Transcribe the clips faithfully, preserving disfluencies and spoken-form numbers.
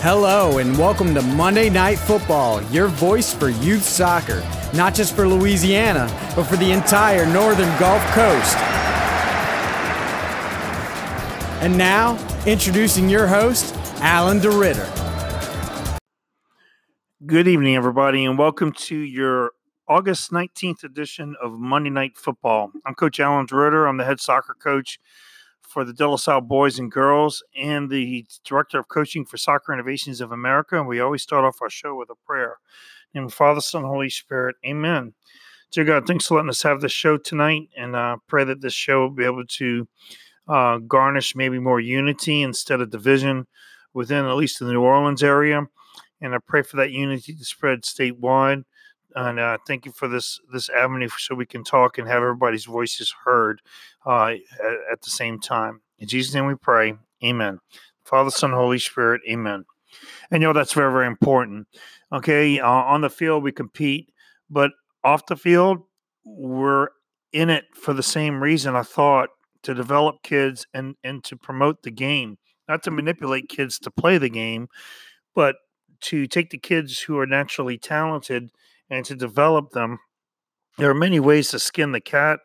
Hello and welcome to Monday Night Football, your voice for youth soccer, not just for Louisiana, but for the entire northern Gulf Coast. And now, introducing your host, Alan DeRitter. Good evening, everybody, and welcome to your August nineteenth edition of Monday Night Football. I'm Coach Alan DeRitter. I'm the head soccer coach for the De La Salle boys and girls and the director of coaching for Soccer Innovations of America. And we always start off our show with a prayer. In the name of the Father, Son, Holy Spirit. Amen. Dear God, thanks for letting us have this show tonight. And I uh, pray that this show will be able to uh, garnish maybe more unity instead of division within at least the New Orleans area. And I pray for that unity to spread statewide. And uh, thank you for this this avenue so we can talk and have everybody's voices heard uh, at, at the same time. In Jesus' name we pray. Amen. Father, Son, Holy Spirit. Amen. And, you know, that's very, very important. Okay, uh, on the field we compete, but off the field we're in it for the same reason, I thought, to develop kids and, and to promote the game. Not to manipulate kids to play the game, but to take the kids who are naturally talented and to develop them. There are many ways to skin the cat.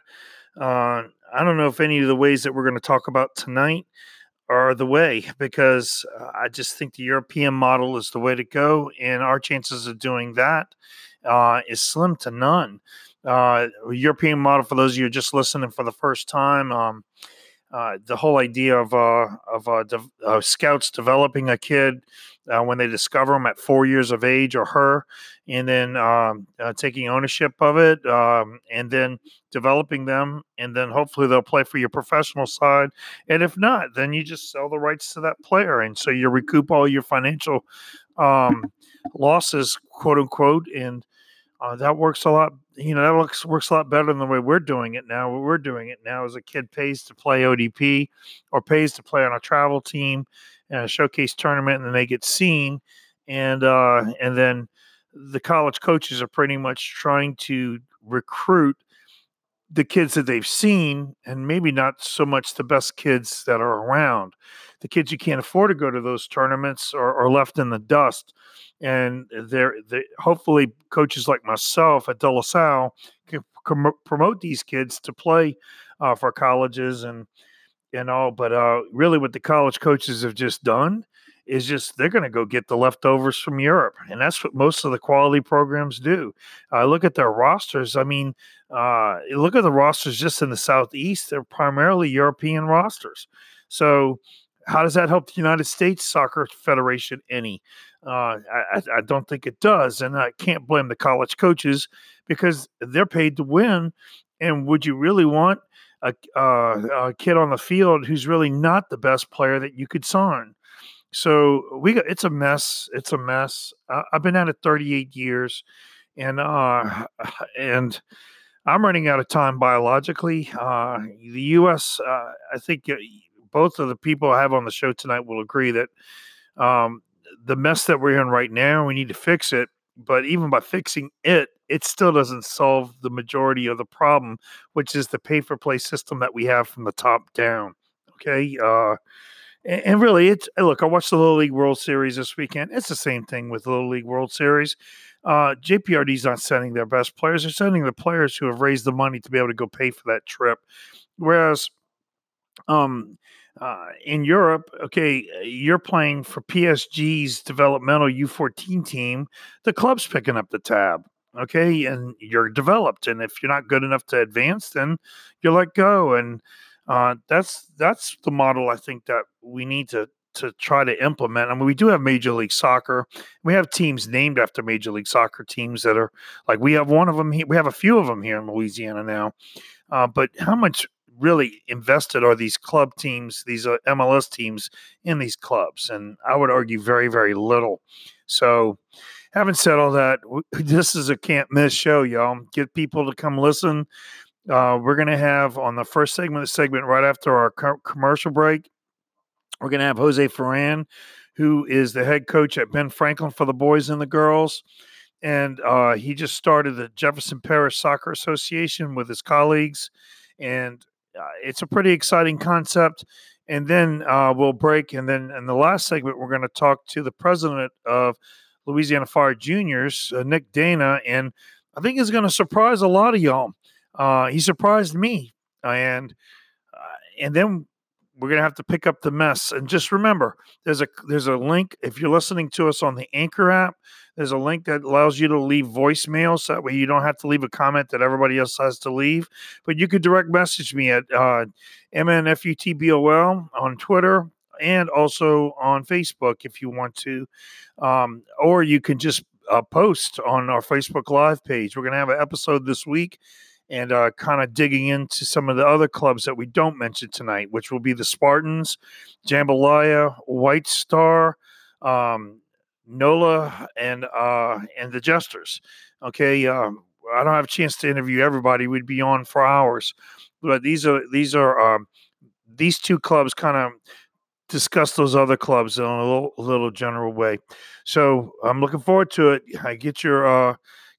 Uh, I don't know if any of the ways that we're going to talk about tonight are the way, because uh, I just think the European model is the way to go, and our chances of doing that uh, is slim to none. Uh, European model, for those of you just listening for the first time, um, uh, the whole idea of uh, of uh, de- uh, scouts developing a kid Uh, when they discover them at four years of age or her, and then um, uh, taking ownership of it um, and then developing them. And then hopefully they'll play for your professional side. And if not, then you just sell the rights to that player. And so you recoup all your financial um, losses, quote unquote. And uh, that works a lot. You know, that works, works a lot better than the way we're doing it now. What we're doing it now is a kid pays to play O D P or pays to play on a travel team, a showcase tournament, and then they get seen, and uh, and then the college coaches are pretty much trying to recruit the kids that they've seen, and maybe not so much the best kids that are around. The kids who can't afford to go to those tournaments are, are left in the dust, and they're, they're hopefully coaches like myself at De La Salle can com- promote these kids to play uh, for colleges and. And all, but uh, really what the college coaches have just done is just they're going to go get the leftovers from Europe. And that's what most of the quality programs do. Uh, look at their rosters. I mean, uh, look at the rosters just in the Southeast. They're primarily European rosters. So how does that help the United States Soccer Federation any? Uh, I, I don't think it does. And I can't blame the college coaches because they're paid to win. And would you really want A, uh, a kid on the field who's really not the best player that you could sign? So we got, it's a mess. It's a mess. Uh, I've been at it thirty-eight years, and uh, and I'm running out of time biologically. Uh, the U S, uh, I think both of the people I have on the show tonight will agree that um, the mess that we're in right now, we need to fix it. But even by fixing it, it still doesn't solve the majority of the problem, which is the pay-for-play system that we have from the top down. Okay, uh, and, and really, it's look. I watched the Little League World Series this weekend. It's the same thing with Little League World Series. Uh, J P R D's not sending their best players; they're sending the players who have raised the money to be able to go pay for that trip. Whereas, um, uh, in Europe, okay, you're playing for P S G's developmental U fourteen team. The club's picking up the tab. Okay, and you're developed, and if you're not good enough to advance, then you let go, and uh, that's that's the model I think that we need to to try to implement. I mean, we do have Major League Soccer. We have teams named after Major League Soccer teams that are like we have one of them. Here. We have a few of them here in Louisiana now, uh, but how much really invested are these club teams, these uh, M L S teams in these clubs? And I would argue very, very little. So. Having said all that, this is a can't-miss show, y'all. Get people to come listen. Uh, we're going to have on the first segment, the segment right after our co- commercial break, we're going to have Jose Ferran, who is the head coach at Ben Franklin for the boys and the girls. And uh, he just started the Jefferson Parish Soccer Association with his colleagues. And uh, it's a pretty exciting concept. And then uh, we'll break. And then in the last segment, we're going to talk to the president of Louisiana Fire Juniors, uh, Nick Dana. And I think he's going to surprise a lot of y'all. Uh, he surprised me. And uh, and then we're going to have to pick up the mess. And just remember, there's a there's a link. If you're listening to us on the Anchor app, there's a link that allows you to leave voicemails. So that way you don't have to leave a comment that everybody else has to leave. But you could direct message me at uh, M N F U T B O L on Twitter and also on Facebook if you want to. Um, or you can just uh, post on our Facebook Live page. We're going to have an episode this week. And uh, kind of digging into some of the other clubs that we don't mention tonight, which will be the Spartans, Jambalaya, White Star, um, Nola, and uh, and the Jesters. Okay, um, I don't have a chance to interview everybody; we'd be on for hours. But these are these are um, these two clubs kind of discuss those other clubs in a little, little general way. So I'm looking forward to it. I get your. Uh,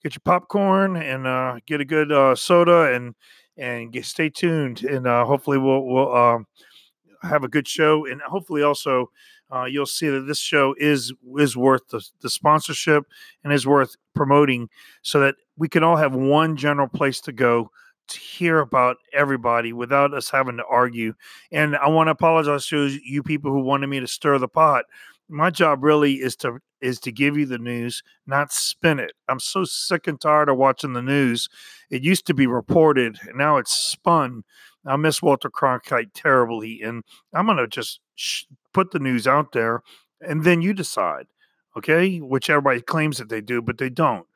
Get your popcorn and uh, get a good uh, soda and and get, stay tuned. And uh, hopefully we'll, we'll uh, have a good show. And hopefully also uh, you'll see that this show is is worth the, the sponsorship and is worth promoting so that we can all have one general place to go to hear about everybody without us having to argue. And I want to apologize to you people who wanted me to stir the pot. My job really is to is to give you the news, not spin it. I'm so sick and tired of watching the news. It used to be reported, and now it's spun. I miss Walter Cronkite terribly, and I'm going to just sh- put the news out there, and then you decide, okay? Which everybody claims that they do, but they don't,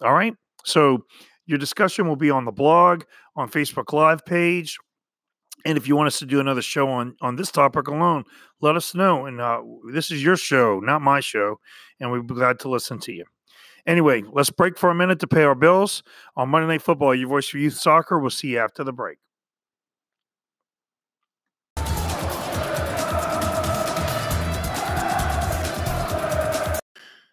all right? So your discussion will be on the blog, on Facebook Live page. And if you want us to do another show on, on this topic alone, let us know. And uh, this is your show, not my show. And we'd be glad to listen to you. Anyway, let's break for a minute to pay our bills. On Monday Night Football, your voice for youth soccer. We'll see you after the break.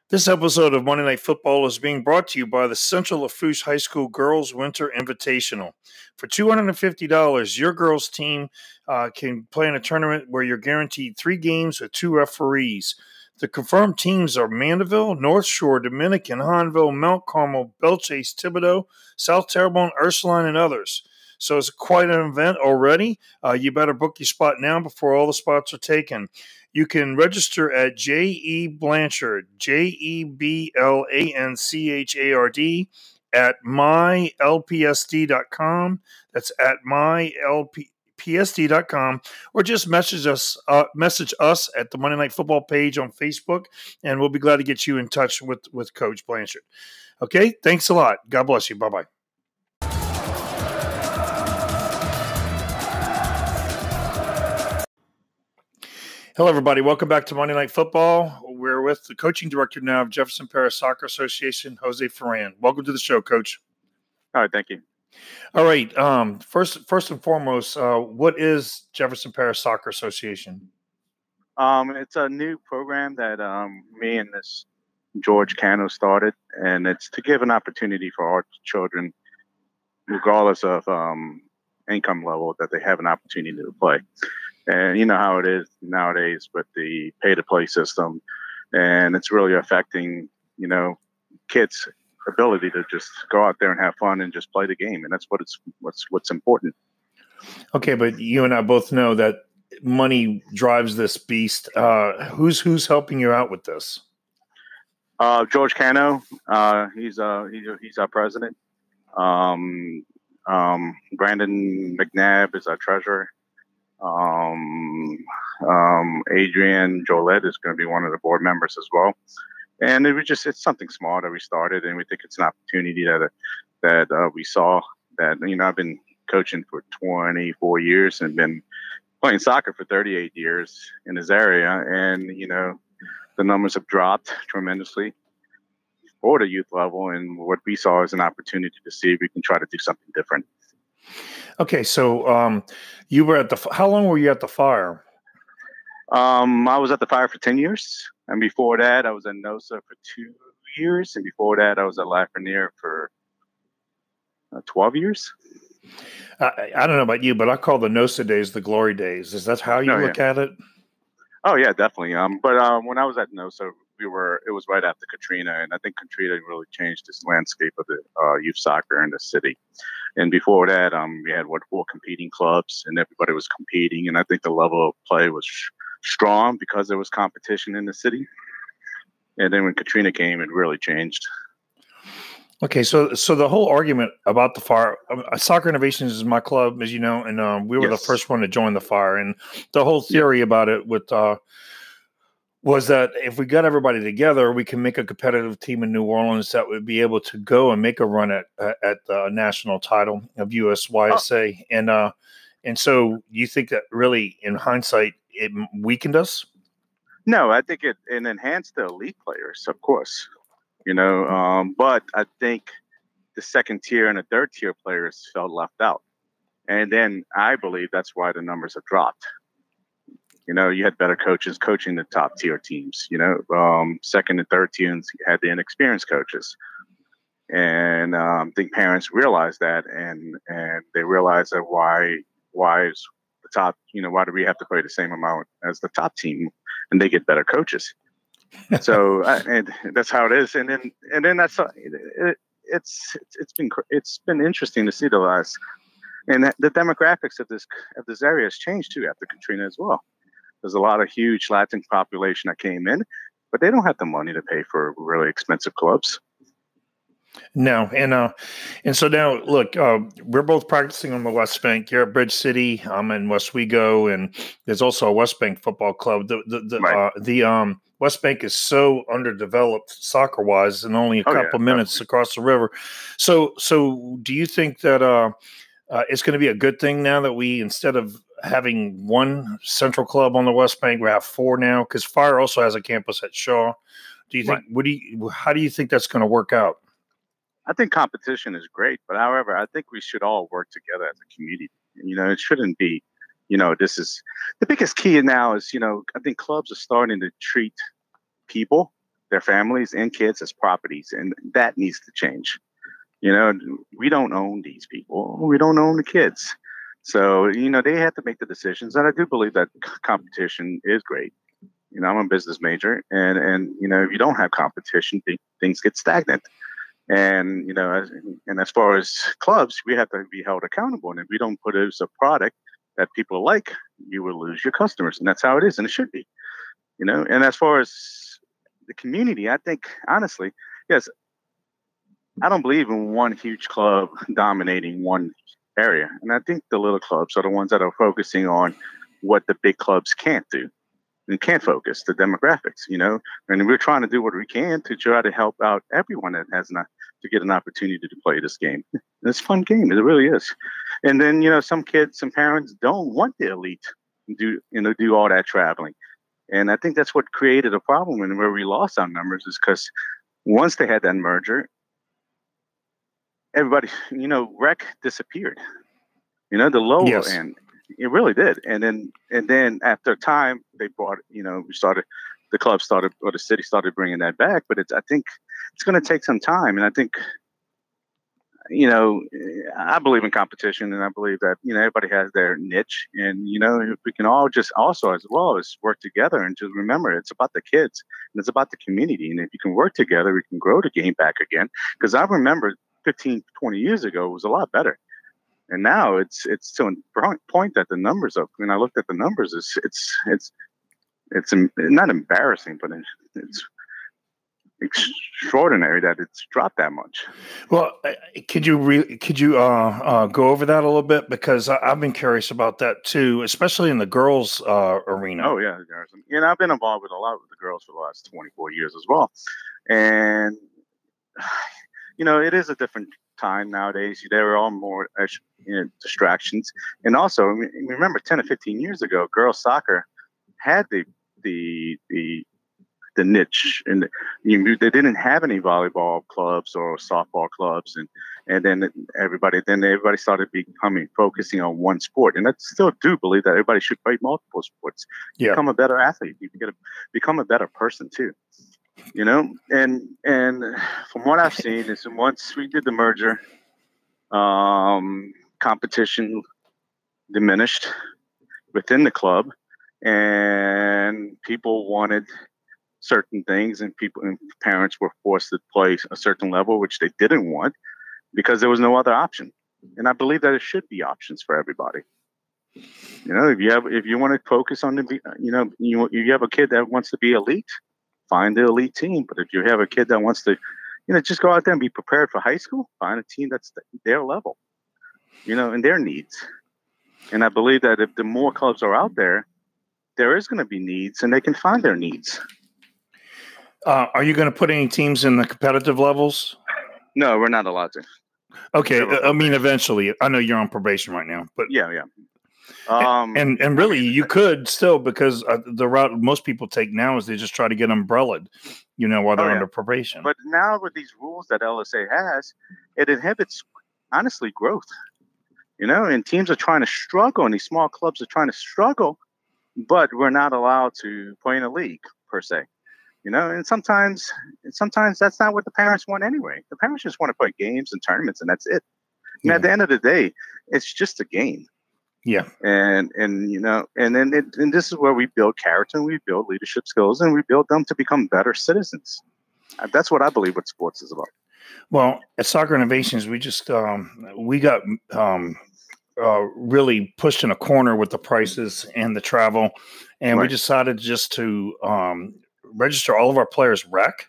This episode of Monday Night Football is being brought to you by the Central Lafourche High School Girls Winter Invitational. For two hundred fifty dollars, your girls team uh, can play in a tournament where you're guaranteed three games with two referees. The confirmed teams are Mandeville, North Shore, Dominican, Hainville, Mount Carmel, Belchase, Thibodeau, South Terrebonne, Ursuline, and others. So it's quite an event already. Uh, you better book your spot now before all the spots are taken. You can register at J E. Blanchard, J E B L A N C H A R D, at my l p s d dot com. That's at my l p s d dot com. Or just message us uh, message us at the Monday Night Football page on Facebook, and we'll be glad to get you in touch with, with Coach Blanchard. Okay, thanks a lot. God bless you. Bye-bye. Hello, everybody. Welcome back to Monday Night Football. We're with the coaching director now of Jefferson Parish Soccer Association, Jose Ferran. Welcome to the show, Coach. All right, thank you. All right. Um, first, first and foremost, uh, what is Jefferson Parish Soccer Association? Um, it's a new program that um, me and this George Cano started, and it's to give an opportunity for our children, regardless of um, income level, that they have an opportunity to play. And you know how it is nowadays with the pay-to-play system, and it's really affecting, you know, kids' ability to just go out there and have fun and just play the game. And that's what it's what's what's important. Okay, but you and I both know that money drives this beast. Uh, who's who's helping you out with this? Uh, George Cano. Uh, he's uh he's he's our president. Um, um, Brandon McNabb is our treasurer. Um, um, Adrian Jolette is going to be one of the board members as well. And it was just, it's something small that we started, and we think it's an opportunity that, that, uh, we saw that, you know, I've been coaching for twenty-four years and been playing soccer for thirty-eight years in this area. And, you know, the numbers have dropped tremendously for the youth level. And what we saw is an opportunity to see if we can try to do something different. Okay, so um, you were at the. How long were you at the Fire? Um, I was at the Fire for ten years, and before that, I was at NOSA for two years, and before that, I was at Lafreniere for uh, twelve years. I, I don't know about you, but I call the NOSA days the glory days. Is that how you oh, look yeah. at it? Oh, yeah, definitely. Um, but um, when I was at NOSA, we were it was right after Katrina, and I think Katrina really changed this landscape of the uh, youth soccer in the city. And before that, um, we had what four competing clubs, and everybody was competing. And I think the level of play was sh- strong because there was competition in the city. And then when Katrina came, it really changed. Okay, so so the whole argument about the fire, uh, Soccer Innovations is my club, as you know, and um, we were yes. the first one to join the fire. And the whole theory yeah. about it with uh, was that if we got everybody together, we can make a competitive team in New Orleans that would be able to go and make a run at at the national title of U S Y S A. Oh. And uh, and so you think that really, in hindsight, it weakened us? No, I think it, it enhanced the elite players, of course. You know, um, but I think the second tier and the third tier players felt left out. And then I believe that's why the numbers have dropped. You know, you had better coaches coaching the top tier teams, you know, um, second and third teams had the inexperienced coaches. And um, I think parents realized that and and they realized that why, why is the top, you know, why do we have to play the same amount as the top team and they get better coaches? So I, and that's how it is, and then and then that's it, it's it's been it's been interesting to see the last, and the demographics of this of this area has changed too after Katrina as well. There's a lot of huge Latin population that came in, but they don't have the money to pay for really expensive clubs. No, and uh, and so now look, uh, we're both practicing on the West Bank. You're at Bridge City. I'm in Westwego, and there's also a West Bank football club. The the the, right. uh, the um West Bank is so underdeveloped soccer wise, and only a oh, couple yeah, minutes definitely. across the river. So so do you think that uh, uh it's going to be a good thing now that we, instead of having one central club on the West Bank, we have four now? Because Fire also has a campus at Shaw. Do you think? Right. What do you? How do you think that's going to work out? I think competition is great, but however, I think we should all work together as a community. You know, it shouldn't be, you know, this is the biggest key now is, you know, I think clubs are starting to treat people, their families and kids as properties, and that needs to change. You know, we don't own these people. We don't own the kids. So, you know, they have to make the decisions. And I do believe that competition is great. You know, I'm a business major, and, and you know, if you don't have competition, th- things get stagnant. And, you know, and as far as clubs, we have to be held accountable. And if we don't produce a product that people like, you will lose your customers. And that's how it is. And it should be, you know, and as far as the community, I think, honestly, yes, I don't believe in one huge club dominating one area. And I think the little clubs are the ones that are focusing on what the big clubs can't do and can't focus the demographics, you know, and we're trying to do what we can to try to help out everyone that has not to get an opportunity to play this game. And it's a fun game. It really is. And then, you know, some kids, some parents don't want the elite to do, you know, do all that traveling. And I think that's what created a problem and where we lost our numbers is because once they had that merger, everybody, you know, rec disappeared, you know, the lower yes. end. It really did. And then and then after time, they brought, you know, we started, the club started, or the city started bringing that back. But it's, I think it's going to take some time. And I think, you know, I believe in competition. And I believe that, you know, everybody has their niche. And, you know, if we can all just also as well as work together and just remember it's about the kids and it's about the community. And if you can work together, we can grow the game back again. Because I remember fifteen, twenty years ago, it was a lot better. And now it's it's to a point that the numbers up. When I looked at the numbers, it's it's it's it's not embarrassing, but it's extraordinary that it's dropped that much. Well, could you re, could you uh, uh, go over that a little bit, because I, I've been curious about that too, especially in the girls' uh, arena. Oh yeah, and I've been involved with a lot with the girls for the last twenty-four years as well, and you know it is a different time nowadays. There are all more you know, distractions, and also remember, ten or fifteen years ago, girls soccer had the the the, the niche, and you, they didn't have any volleyball clubs or softball clubs, and and then everybody then everybody started becoming focusing on one sport, and I still do believe that everybody should play multiple sports. Yeah. Become a better athlete. You get a, become a better person too. You know, and and from what I've seen is once we did the merger, um, competition diminished within the club, and people wanted certain things, and people and parents were forced to play a certain level, which they didn't want, because there was no other option. And I believe that it should be options for everybody. You know, if you have, if you want to focus on the, you know, you you have a kid that wants to be elite, find the elite team. But if you have a kid that wants to, you know, just go out there and be prepared for high school, find a team that's their level, you know, and their needs. And I believe that if the more clubs are out there, there is going to be needs, and they can find their needs. Uh, are you going to put any teams in the competitive levels? No, we're not allowed to. Okay, I mean, eventually. I know you're on probation right now, but yeah, yeah. Um, and and really, you could still, because the route most people take now is they just try to get umbrellaed, you know, while they're oh, yeah. under probation. But now with these rules that L S A has, it inhibits, honestly, growth. You know, and teams are trying to struggle, and these small clubs are trying to struggle, but we're not allowed to play in a league per se. You know, and sometimes, sometimes that's not what the parents want anyway. The parents just want to play games and tournaments, and that's it. And yeah. at the end of the day, it's just a game. Yeah. And and you know, and then it, and this is where we build character, and we build leadership skills, and we build them to become better citizens. That's what I believe what sports is about. Well, at Soccer Innovations, we just um, we got um, uh, really pushed in a corner with the prices and the travel, and right. we decided just to. Um, register all of our players rec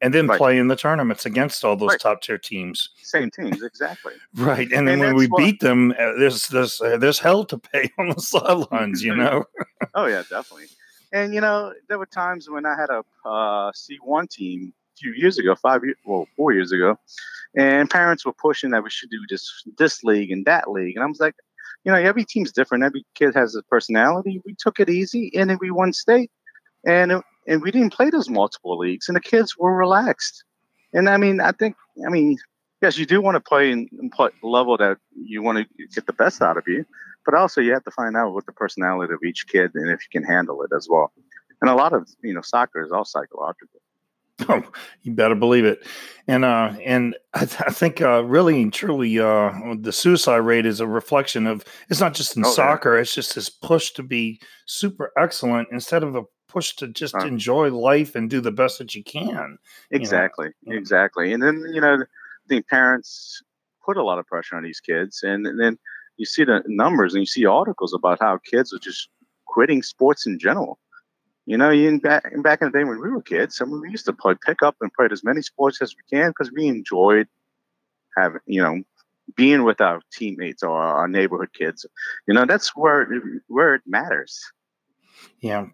and then right. play in the tournaments against all those right. top tier teams. Same teams. Exactly. Right. And, and then when we what, beat them, uh, there's, there's, uh, there's hell to pay on the sidelines, you know? Oh yeah, definitely. And you know, there were times when I had a uh, C one team a few years ago, five years, well, four years ago, and parents were pushing that we should do this, this league and that league. And I was like, you know, every team's different. Every kid has a personality. We took it easy, and then we won state, and it, And we didn't play those multiple leagues, and the kids were relaxed. And I mean, I think, I mean, yes, you do want to play in a level that you want to get the best out of you, but also you have to find out what the personality of each kid and if you can handle it as well. And a lot of, you know, soccer is all psychological. Oh, you better believe it. And uh, and I, th- I think uh, really and truly uh, the suicide rate is a reflection of, it's not just in oh, soccer, yeah. it's just this push to be super excellent instead of a push to just uh, enjoy life and do the best that you can. Exactly. You know? Exactly. And then, you know, the parents put a lot of pressure on these kids. And, and then you see the numbers and you see articles about how kids are just quitting sports in general. You know, in back, back in the day when we were kids, I mean, we used to play pick up and play as many sports as we can because we enjoyed having, you know, being with our teammates or our neighborhood kids. You know, that's where where it matters. Yeah.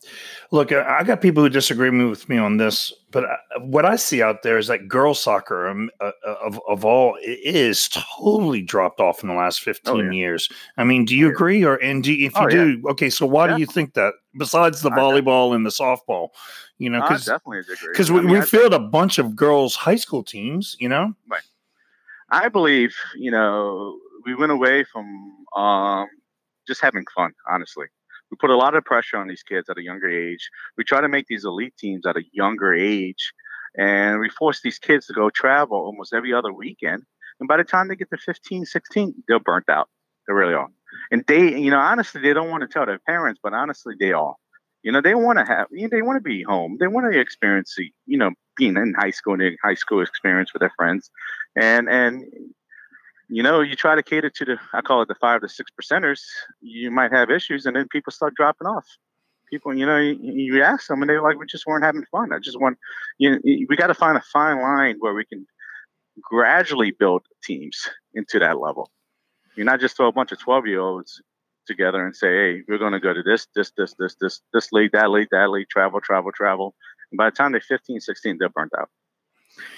Look, I got people who disagree with me on this, but I, what I see out there is that girls soccer um, uh, of, of all is totally dropped off in the last fifteen oh, yeah. years. I mean, do you oh, agree? Or and do, if you oh, do, yeah. okay, so why yeah. do you think that besides the volleyball and the softball, you know, because because we, I mean, we fielded a bunch of girls high school teams, you know, right. I believe, you know, we went away from um, just having fun, honestly. We put a lot of pressure on these kids at a younger age. We try to make these elite teams at a younger age. And we force these kids to go travel almost every other weekend. And by the time they get to fifteen, sixteen, they're burnt out. They really are. And they, you know, honestly, they don't want to tell their parents, but honestly, they are. You know, they want to have, you know, they want to be home. They want to experience, the, you know, being in high school and the high school experience with their friends. And, and, you know, you try to cater to the, I call it the five to six percenters, you might have issues, and then people start dropping off. People, you know, you, you ask them, and they're like, we just weren't having fun. I just want, you know, we got to find a fine line where we can gradually build teams into that level. You not just throw a bunch of twelve-year-olds together and say, hey, we're going to go to this, this, this, this, this, this league, that league, that league, travel, travel, travel. And by the time they're fifteen, sixteen, they're burnt out.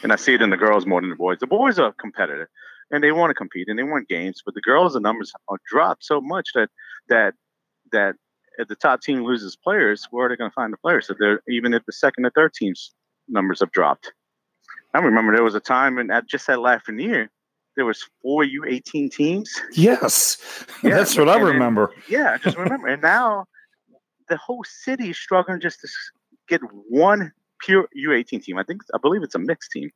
And I see it in the girls more than the boys. The boys are competitive. And they want to compete and they want games, but the girls, the numbers are dropped so much that that that if the top team loses players, where are they going to find the players? If they're even if the second or third team's numbers have dropped. I remember there was a time, and just at Lafreniere, there was four U eighteen teams. Yes, yeah, that's what I remember. And, yeah, I just remember. And now the whole city is struggling just to get one pure U eighteen team. I think I believe it's a mixed team.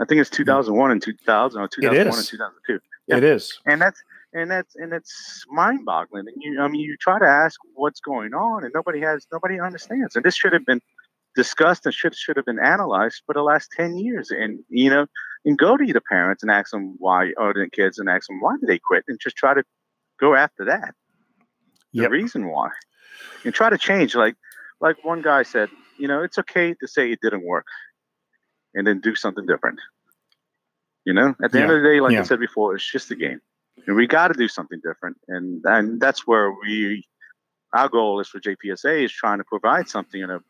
I think it's two thousand one and two thousand, or two thousand one and two thousand two. Yeah. It is. And that's And that's and that's mind-boggling. And you, I mean, you try to ask what's going on, and nobody has, nobody understands. And this should have been discussed and should should have been analyzed for the last ten years. And you know, and go to the parents and ask them why, or the kids, and ask them why did they quit, and just try to go after that, the yep. reason why, and try to change. Like like one guy said, you know, it's okay to say it didn't work, and then do something different. You know, at the yeah. end of the day, like yeah. I said before, it's just a game. And we got to do something different, and and that's where we, our goal is for J P S A is trying to provide something you know,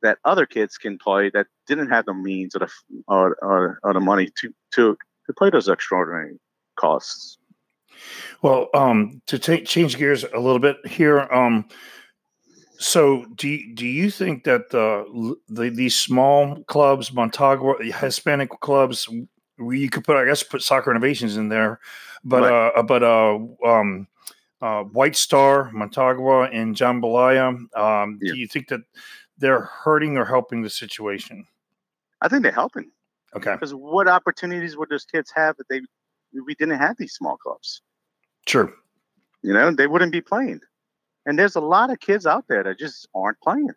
that other kids can play that didn't have the means or the or, or, or the money to to to play those extraordinary costs. Well, um, to take change gears a little bit here, um, so do you, do you think that the, the these small clubs, Montagua, Hispanic clubs, you could put, I guess, put Soccer Innovations in there, but right. uh, but uh, um, uh, White Star, Montagua, and Jambalaya. Um, yeah. Do you think that they're hurting or helping the situation? I think they're helping. Okay, because what opportunities would those kids have that they we didn't have these small clubs? Sure, you know they wouldn't be playing, and there's a lot of kids out there that just aren't playing,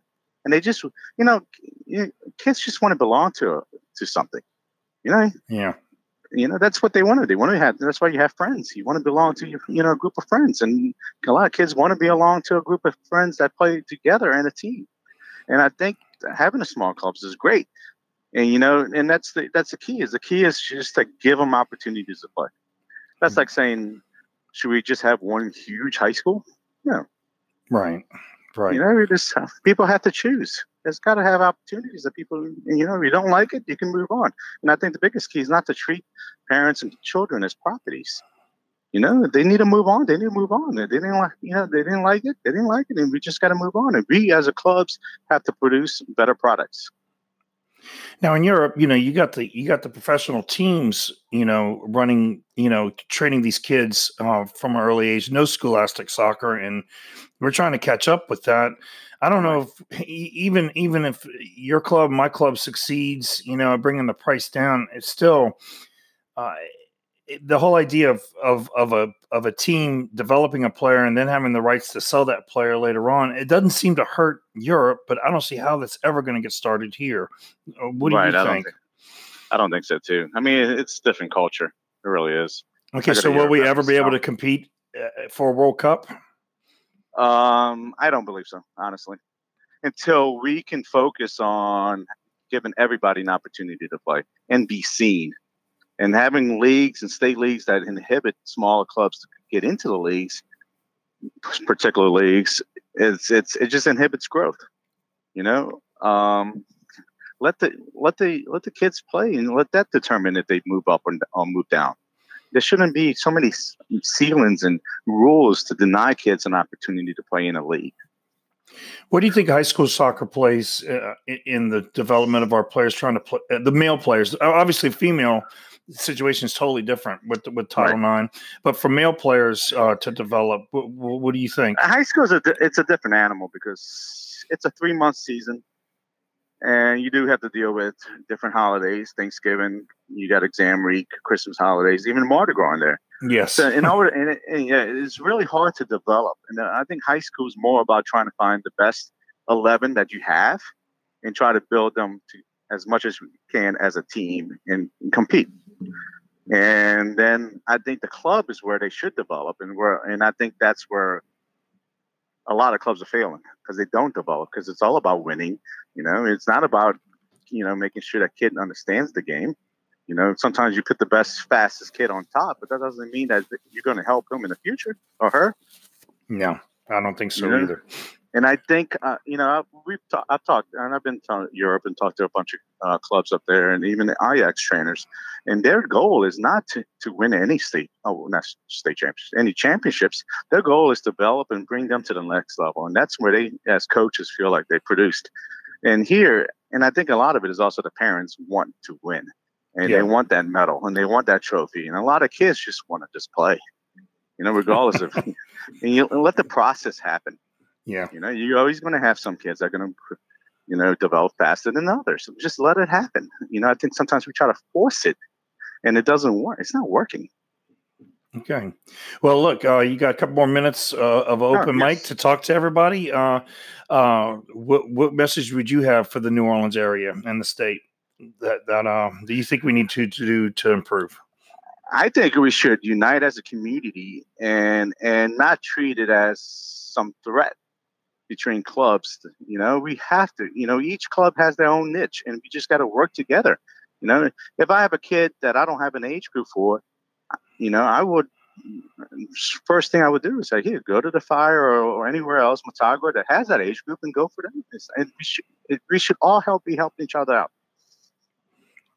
and they just you know kids just want to belong to to something. You know, yeah, you know that's what they want to. They want to have. That's why you have friends. You want to belong to your, you know, a group of friends, and a lot of kids want to belong to a group of friends that play together and a team. And I think having a small clubs is great. And you know, and that's the that's the key. Is the key is just to give them opportunities to play. That's mm-hmm. like saying, should we just have one huge high school? No, right, right. You know, just people have to choose. There's got to have opportunities that people, you know, if you don't like it, you can move on. And I think the biggest key is not to treat parents and children as properties. You know, they need to move on. They need to move on. They didn't like, you know, they didn't like it. They didn't like it, and we just got to move on. And we, as a clubs, have to produce better products. Now in Europe, you know, you got the you got the professional teams, you know, running, you know, training these kids uh, from an early age, no scholastic soccer, and we're trying to catch up with that. I don't know if even even if your club, my club succeeds, you know, bringing the price down, it's still uh, the whole idea of of of a of a team developing a player and then having the rights to sell that player later on. It doesn't seem to hurt Europe, but I don't see how that's ever going to get started here. What do right, you I think? Don't think? I don't think so too. I mean, it's a different culture. It really is. Okay, so will we ever be able to compete uh, for a World Cup? Um, I don't believe so, honestly. Until we can focus on giving everybody an opportunity to play and be seen. And having leagues and state leagues that inhibit smaller clubs to get into the leagues, particular leagues, it's it's it just inhibits growth. You know, um, let the let the let the kids play and let that determine if they move up or, or move down. There shouldn't be so many ceilings and rules to deny kids an opportunity to play in a league. What do you think high school soccer plays uh, in the development of our players trying to play uh, the male players? Obviously, female. The situation is totally different with with Title right. nine, but for male players uh, to develop, what, what do you think? High school is a it's a different animal because it's a three month season, and you do have to deal with different holidays. Thanksgiving, you got exam week, Christmas holidays, even Mardi Gras in there. Yes, so in order, and, it, and yeah, it's really hard to develop. And I think high school is more about trying to find the best eleven that you have and try to build them to, as much as we can as a team and, and compete. And then I think the club is where they should develop, and where, and I think that's where a lot of clubs are failing because they don't develop because it's all about winning. You know, it's not about you know making sure that kid understands the game. You know, sometimes you put the best, fastest kid on top, but that doesn't mean that you're going to help him in the future or her. No, I don't think so you know? either. And I think uh, you know we've ta- I've talked and I've been to Europe and talked to a bunch of uh, clubs up there and even the Ajax trainers, and their goal is not to, to win any state oh not state championships any championships. Their goal is to develop and bring them to the next level, and that's where they as coaches feel like they produced. And here, and I think a lot of it is also the parents want to win, and yeah. they want that medal and they want that trophy, and a lot of kids just want to just play, you know, regardless of, and you let the process happen. Yeah, you know, you're always going to have some kids that are going to, you know, develop faster than others. So just let it happen. You know, I think sometimes we try to force it, and it doesn't work. It's not working. Okay. Well, look, uh, you got a couple more minutes uh, of open oh, yes. mic to talk to everybody. Uh, uh, what, what message would you have for the New Orleans area and the state that, that uh, do you think we need to, to do to improve? I think we should unite as a community and and not treat it as some threat between clubs. You know, we have to, you know, each club has their own niche and we just got to work together. You know, if I have a kid that I don't have an age group for, you know, I would, first thing I would do is say, here, go to the Fire or, or anywhere else, Montagua, that has that age group and go for them. And we should, we should all help be helping each other out.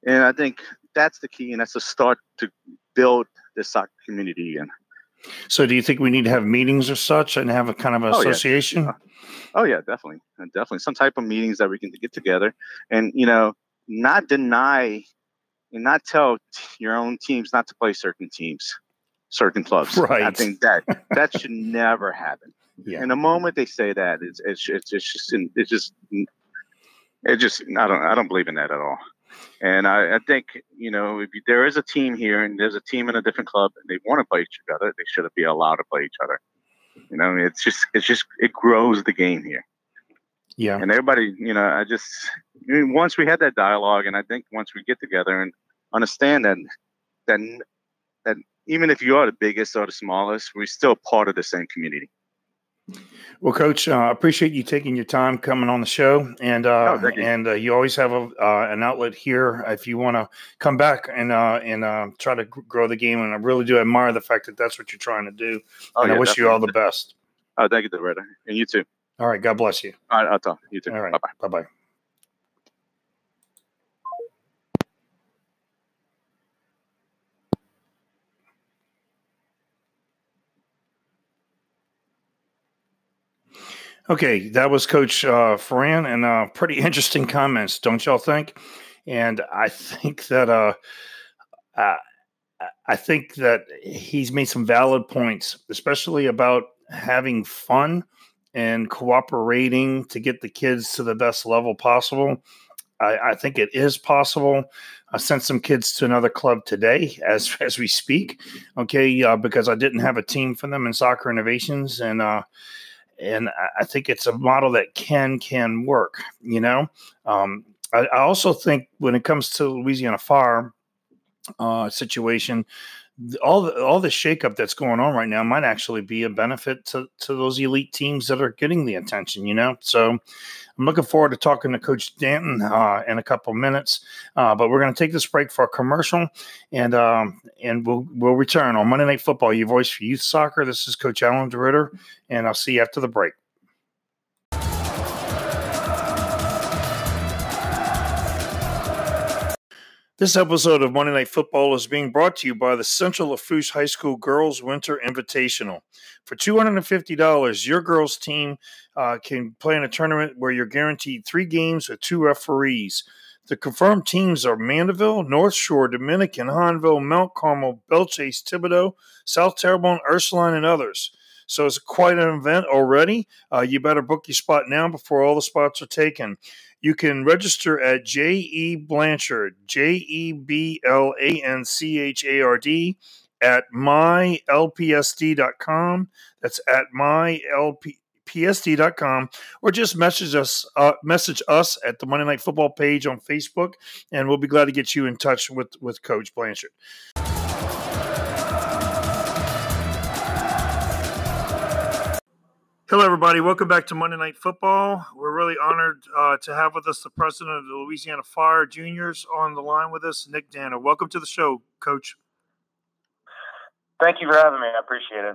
And I think that's the key, and that's a start to build the soccer community again. So do you think we need to have meetings or such and have a kind of an oh, association? Yeah. Oh, yeah, definitely. Definitely. Some type of meetings that we can get together and, you know, not deny and not tell your own teams not to play certain teams, certain clubs. Right. I think that that should never happen. Yeah. And the moment they say that, it's it's it's just it's just it just I don't I don't believe in that at all. And I, I think you know if you, there is a team here and there's a team in a different club and they want to play each other, they should be allowed to play each other. You know, it's just it's just it grows the game here. Yeah. And everybody, you know, I just I mean, once we had that dialogue, and I think once we get together and understand that, that that even if you are the biggest or the smallest, we're still part of the same community. Well, Coach, I uh, appreciate you taking your time coming on the show, and uh, oh, you. and uh, you always have a, uh, an outlet here if you want to come back and uh, and uh, try to grow the game. And I really do admire the fact that that's what you're trying to do. Oh, and yeah, I wish definitely. you all the best. Oh, thank you, DeRitter, and you too. All right. God bless you. All right. I'll talk. You too. All right. Bye-bye. Bye-bye. Okay. That was Coach uh, Ferran, and uh, pretty interesting comments, don't y'all think? And I think that uh, I, I think that he's made some valid points, especially about having fun and cooperating to get the kids to the best level possible. I, I think it is possible. I sent some kids to another club today as as we speak, okay, uh, because I didn't have a team for them in Soccer Innovations. And uh, and I think it's a model that can can work, you know. Um, I, I also think when it comes to Louisiana Fire uh, situation, all the, all the shakeup that's going on right now might actually be a benefit to, to those elite teams that are getting the attention, you know? So I'm looking forward to talking to Coach Danton uh, in a couple minutes, uh, but we're going to take this break for a commercial, and um, and we'll we'll return on Monday Night Football, your voice for youth soccer. This is Coach Alan DeRitter, and I'll see you after the break. This episode of Monday Night Football is being brought to you by the Central Lafourche High School Girls Winter Invitational. For two hundred fifty dollars, your girls team uh, can play in a tournament where you're guaranteed three games with two referees. The confirmed teams are Mandeville, North Shore, Dominican, Hainville, Mount Carmel, Belchase, Thibodeau, South Terrebonne, Ursuline, and others. So it's quite an event already. Uh, you better book your spot now before all the spots are taken. You can register at J E. Blanchard, J E B L A N C H A R D, at my L P S D dot com. That's at my L P S D dot com, or just message us uh, message us at the Monday Night Football page on Facebook, and we'll be glad to get you in touch with, with Coach Blanchard. Hello, everybody. Welcome back to Monday Night Football. We're really honored uh, to have with us the president of the Louisiana Fire Juniors on the line with us, Nick Dana. Welcome to the show, Coach. Thank you for having me. I appreciate it.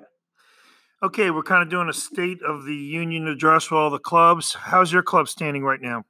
Okay, we're kind of doing a State of the Union address with all the clubs. How's your club standing right now?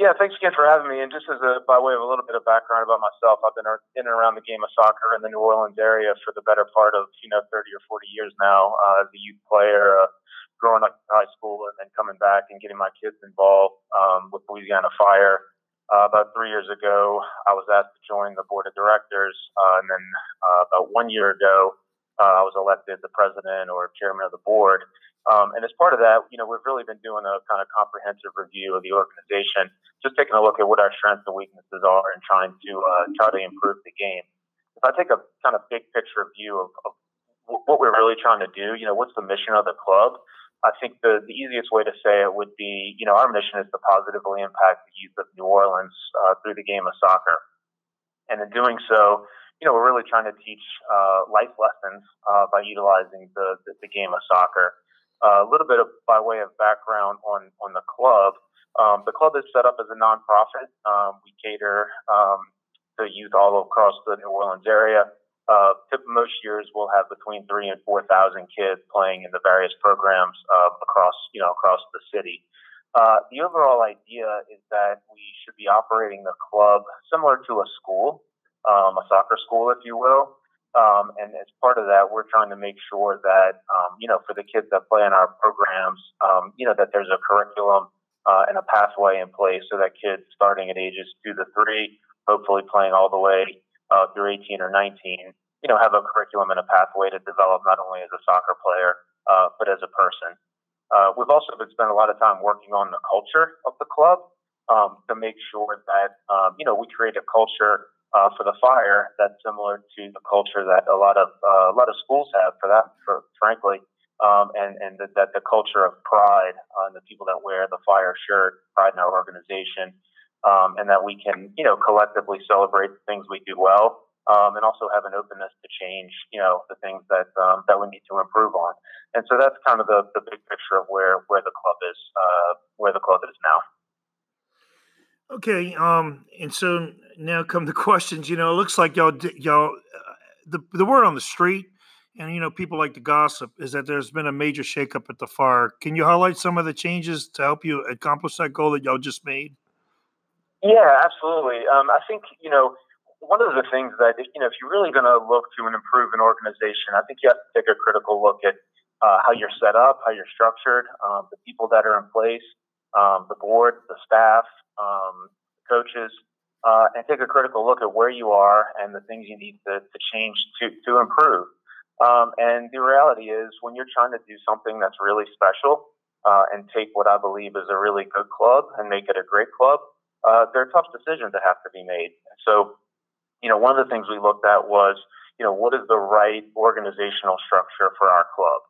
Yeah, thanks again for having me. And just as a, by way of a little bit of background about myself, I've been in and around the game of soccer in the New Orleans area for the better part of, you know, thirty or forty years now, uh, as a youth player, uh, growing up in high school and then coming back and getting my kids involved um, with Louisiana Fire. Uh, about three years ago, I was asked to join the board of directors. Uh, and then uh, about one year ago, uh, I was elected the president or chairman of the board. Um, and as part of that, you know, we've really been doing a kind of comprehensive review of the organization, just taking a look at what our strengths and weaknesses are and trying to uh, try to improve the game. if I take a kind of big picture view of, of what we're really trying to do, you know, what's the mission of the club? I think the, the easiest way to say it would be, you know, our mission is to positively impact the youth of New Orleans uh, through the game of soccer. And in doing so, you know, we're really trying to teach uh, life lessons uh, by utilizing the, the, the game of soccer. Uh, a little bit of, by way of background on, on the club. Um, the club is set up as a nonprofit. Um, we cater um, to youth all across the New Orleans area. Uh, most years we'll have between three and four thousand kids playing in the various programs uh, across, you know, across the city. Uh, the overall idea is that we should be operating the club similar to a school, um, a soccer school, if you will. Um, and as part of that, we're trying to make sure that, um, you know, for the kids that play in our programs, um, you know, that there's a curriculum uh, and a pathway in place so that kids starting at ages two to three, hopefully playing all the way Uh, through eighteen or nineteen, you know, have a curriculum and a pathway to develop not only as a soccer player, uh, but as a person. Uh, we've also been spending a lot of time working on the culture of the club um, to make sure that, um, you know, we create a culture uh, for the Fire that's similar to the culture that a lot of uh, a lot of schools have, for that, for, frankly, um, and, and the, that the culture of pride uh, and the people that wear the Fire shirt, pride in our organization. Um, and that we can, you know, collectively celebrate the things we do well, um, and also have an openness to change, you know, the things that um, that we need to improve on. And so that's kind of the, the big picture of where where the club is, uh, where the club is now. Okay, um, and so now come the questions. You know, it looks like y'all y'all uh, the the word on the street, and you know, people like to gossip, is that there's been a major shakeup at the Fire. Can you highlight some of the changes to help you accomplish that goal that y'all just made? Yeah, absolutely. Um, I think, you know, one of the things that, you know, if you're really going to look to and improve an organization, I think you have to take a critical look at uh, how you're set up, how you're structured, um, the people that are in place, um, the board, the staff, um, coaches, uh, and take a critical look at where you are and the things you need to, to change to, to improve. Um, and the reality is, when you're trying to do something that's really special uh, and take what I believe is a really good club and make it a great club, Uh, there are tough decisions that have to be made. So, you know, one of the things we looked at was, you know, what is the right organizational structure for our club?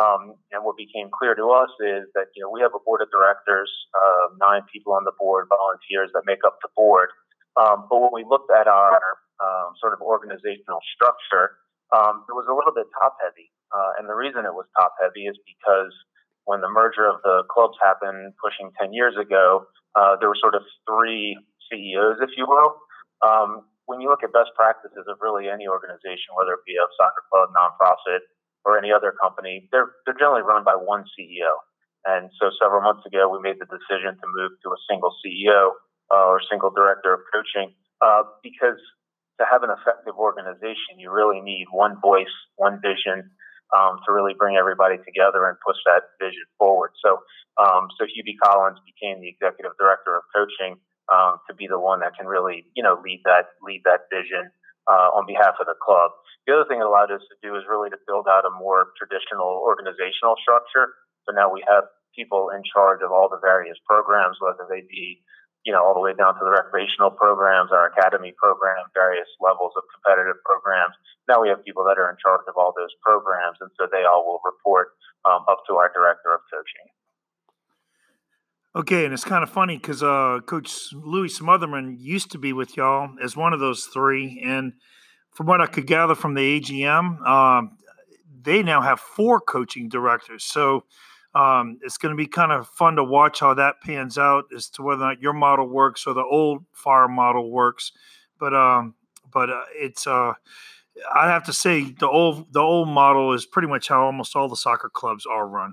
Um, and what became clear to us is that, you know, we have a board of directors, uh, nine people on the board, volunteers that make up the board. Um, but when we looked at our um, sort of organizational structure, um, it was a little bit top-heavy. Uh, and the reason it was top-heavy is because when the merger of the clubs happened pushing ten years ago, Uh, there were sort of three C E Os, if you will. Um, when you look at best practices of really any organization, whether it be a soccer club, nonprofit, or any other company, they're they're generally run by one C E O. And so several months ago, we made the decision to move to a single C E O uh, or single director of coaching uh, because to have an effective organization, you really need one voice, one vision, Um, to really bring everybody together and push that vision forward. So, um, so Hubie Collins became the executive director of coaching um, to be the one that can really, you know, lead that lead that vision uh, on behalf of the club. The other thing it allowed us to do is really to build out a more traditional organizational structure. So now we have people in charge of all the various programs, whether they be, you know, all the way down to the recreational programs, our academy program, various levels of competitive programs. Now we have people that are in charge of all those programs, and so they all will report um, up to our director of coaching. Okay, and it's kind of funny because uh, Coach Louis Smotherman used to be with y'all as one of those three, and from what I could gather from the A G M, um, they now have four coaching directors. So Um, it's going to be kind of fun to watch how that pans out as to whether or not your model works or the old Fire model works. But um, but uh, it's uh, I have to say the old the old model is pretty much how almost all the soccer clubs are run.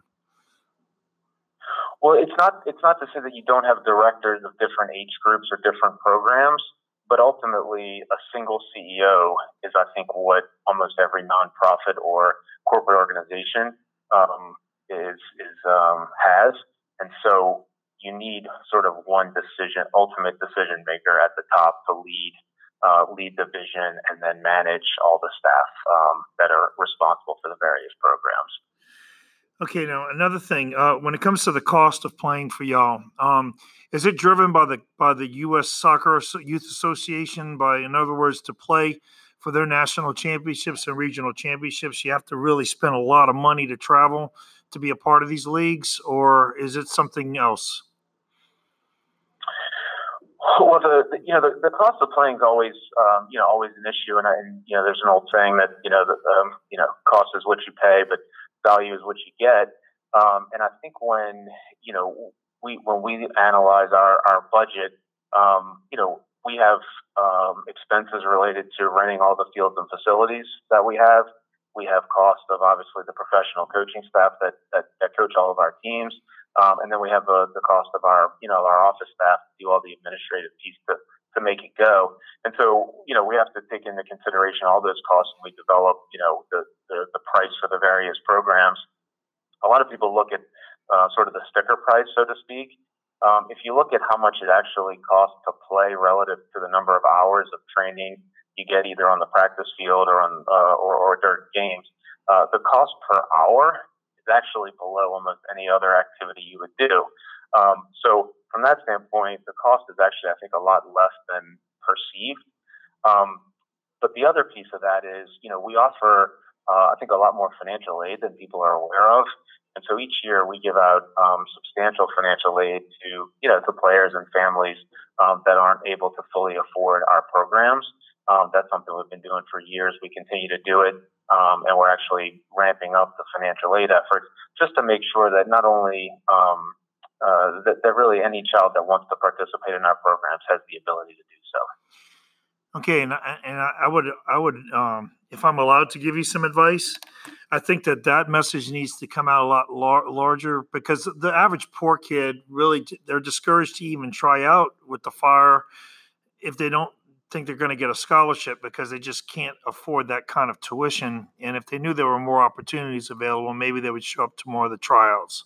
Well, it's not it's not to say that you don't have directors of different age groups or different programs, but ultimately a single C E O is, I think, what almost every nonprofit or corporate organization Um, is is um has, and so you need sort of one decision ultimate decision maker at the top to lead uh lead the vision and then manage all the staff um that are responsible for the various programs. Okay, now another thing, uh when it comes to the cost of playing for y'all, um is it driven by the by the U S Soccer Youth Association, by in other words to play for their national championships and regional championships? You have to really spend a lot of money to travel to be a part of these leagues, or is it something else? Well, the, the you know the, the cost of playing is always um, you know always an issue, and, I, and you know there's an old saying that you know the, um, you know cost is what you pay, but value is what you get. Um, and I think when you know we when we analyze our our budget, um, you know we have um, expenses related to renting all the fields and facilities that we have. We have costs of obviously the professional coaching staff that that, that coach all of our teams. Um, and then we have uh, the cost of our, you know, our office staff to do all the administrative piece to, to make it go. And so, you know, we have to take into consideration all those costs when we develop, you know, the, the, the price for the various programs. A lot of people look at uh, sort of the sticker price, so to speak. Um, if you look at how much it actually costs to play relative to the number of hours of training you get either on the practice field or on uh, or, or during games, uh, the cost per hour is actually below almost any other activity you would do. Um, so from that standpoint, the cost is actually, I think, a lot less than perceived. Um, but the other piece of that is, you know, we offer, uh, I think, a lot more financial aid than people are aware of. And so each year we give out um, substantial financial aid to, you know, to players and families um, that aren't able to fully afford our programs. Um, that's something we've been doing for years. We continue to do it. Um, and we're actually ramping up the financial aid efforts just to make sure that not only um, uh, that, that really any child that wants to participate in our programs has the ability to do so. Okay, and I, and I would I would um, if I'm allowed to give you some advice, I think that that message needs to come out a lot lar- larger because the average poor kid really they're discouraged to even try out with the Fire if they don't think they're going to get a scholarship because they just can't afford that kind of tuition. And if they knew there were more opportunities available, maybe they would show up to more of the tryouts.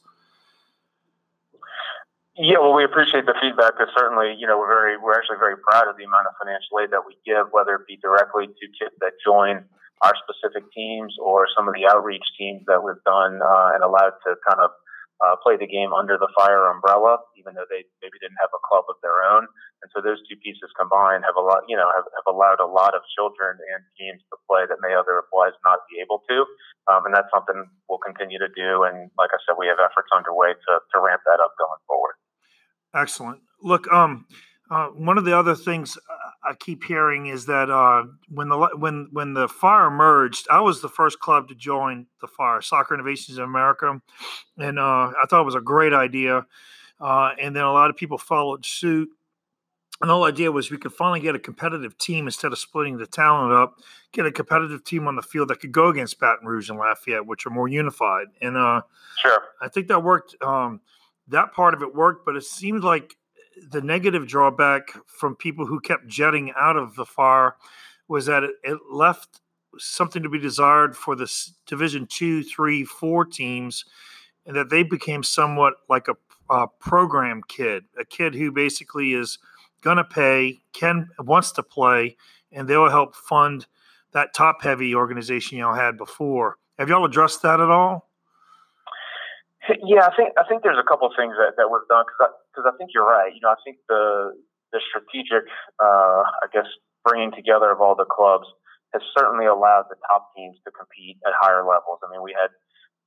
Yeah, well, we appreciate the feedback because certainly, you know, we're very, we're actually very proud of the amount of financial aid that we give, whether it be directly to kids that join our specific teams or some of the outreach teams that we've done uh, and allowed to kind of uh, play the game under the Fire umbrella, even though they maybe didn't have a club of their own. And so those two pieces combined have a lot, you know, have, have allowed a lot of children and teams to play that may otherwise not be able to. Um, and that's something we'll continue to do. And like I said, we have efforts underway to, to ramp that up going forward. Excellent. Look, um, uh, one of the other things I keep hearing is that uh, when the when when the Fire merged, I was the first club to join the Fire, Soccer Innovations of America, and uh, I thought it was a great idea. Uh, and then a lot of people followed suit. And the whole idea was we could finally get a competitive team instead of splitting the talent up, get a competitive team on the field that could go against Baton Rouge and Lafayette, which are more unified. And uh, sure, I think that worked. Um, that part of it worked, but it seemed like the negative drawback from people who kept jetting out of the Fire was that it, it left something to be desired for the Division two, three, four teams, and that they became somewhat like a, a program kid, a kid who basically is going to pay, can wants to play, and they'll help fund that top-heavy organization y'all had before. Have y'all addressed that at all? Yeah, I think I think there's a couple of things that, that we've done because because I, I think you're right. You know, I think the the strategic, uh, I guess, bringing together of all the clubs has certainly allowed the top teams to compete at higher levels. I mean, we had,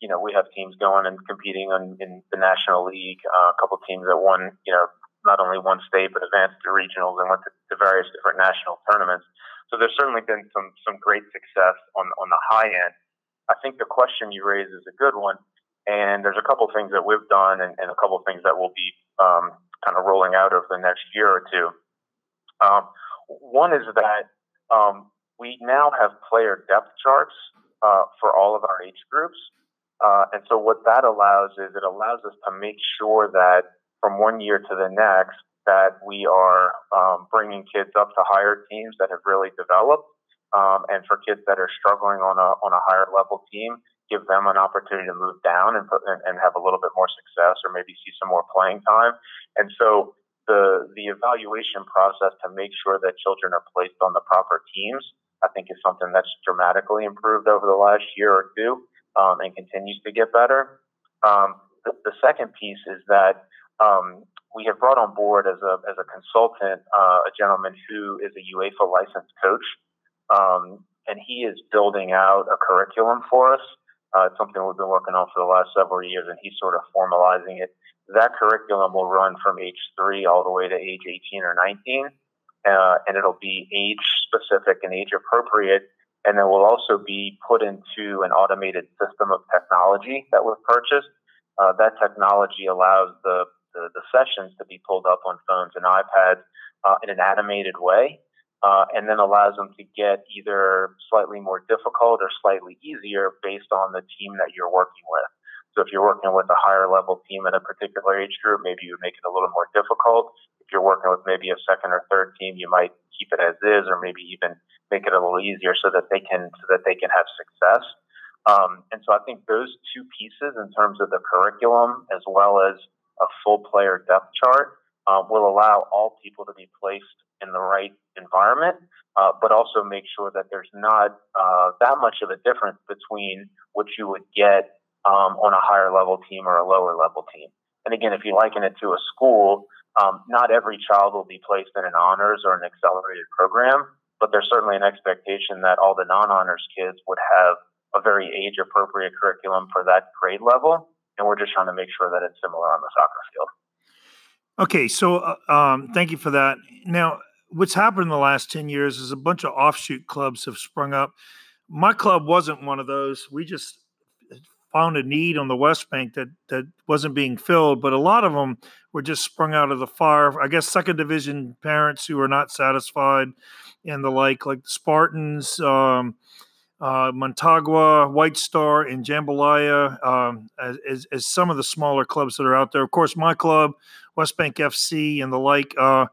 you know, we have teams going and competing in, in the National League. Uh, a couple of teams that won, you know, not only one state but advanced to regionals and went to, to various different national tournaments. So there's certainly been some some great success on on the high end. I think the question you raise is a good one. And there's a couple things that we've done and, and a couple things that we'll be um, kind of rolling out over the next year or two. Um, one is that um, we now have player depth charts uh, for all of our age groups. Uh, and so what that allows is it allows us to make sure that from one year to the next that we are um, bringing kids up to higher teams that have really developed. Um, and for kids that are struggling on a on a higher level team, give them an opportunity to move down and, put, and and have a little bit more success, or maybe see some more playing time. And so the the evaluation process to make sure that children are placed on the proper teams, I think, is something that's dramatically improved over the last year or two, um, and continues to get better. Um, the, the second piece is that um, we have brought on board as a as a consultant uh, a gentleman who is a UEFA licensed coach. Um, and he is building out a curriculum for us. Uh, it's something we've been working on for the last several years, and he's sort of formalizing it. That curriculum will run from age three all the way to age eighteen or nineteen, uh, and it'll be age-specific and age-appropriate. And then we'll also be put into an automated system of technology that we've purchased. Uh, that technology allows the, the, the sessions to be pulled up on phones and iPads uh, in an animated way, uh, and then allows them to get either slightly more difficult or slightly easier based on the team that you're working with. So if you're working with a higher level team in a particular age group, maybe you would make it a little more difficult. If you're working with maybe a second or third team, you might keep it as is, or maybe even make it a little easier so that they can so that they can have success. Um, and so I think those two pieces, in terms of the curriculum as well as a full player depth chart, uh, will allow all people to be placed in the right environment, uh, but also make sure that there's not uh, that much of a difference between what you would get um, on a higher level team or a lower level team. And again, if you liken it to a school, um, not every child will be placed in an honors or an accelerated program, but there's certainly an expectation that all the non-honors kids would have a very age-appropriate curriculum for that grade level, and we're just trying to make sure that it's similar on the soccer field. Okay, so uh, um, thank you for that. Now, what's happened in the last ten years is a bunch of offshoot clubs have sprung up. My club wasn't one of those. We just found a need on the West Bank that, that wasn't being filled, but a lot of them were just sprung out of the fire. I guess second division parents who are not satisfied and the like, like the Spartans, um, uh, Montagua, White Star, and Jambalaya, um, as, as, as some of the smaller clubs that are out there. Of course, my club, West Bank F C, and the like. Uh,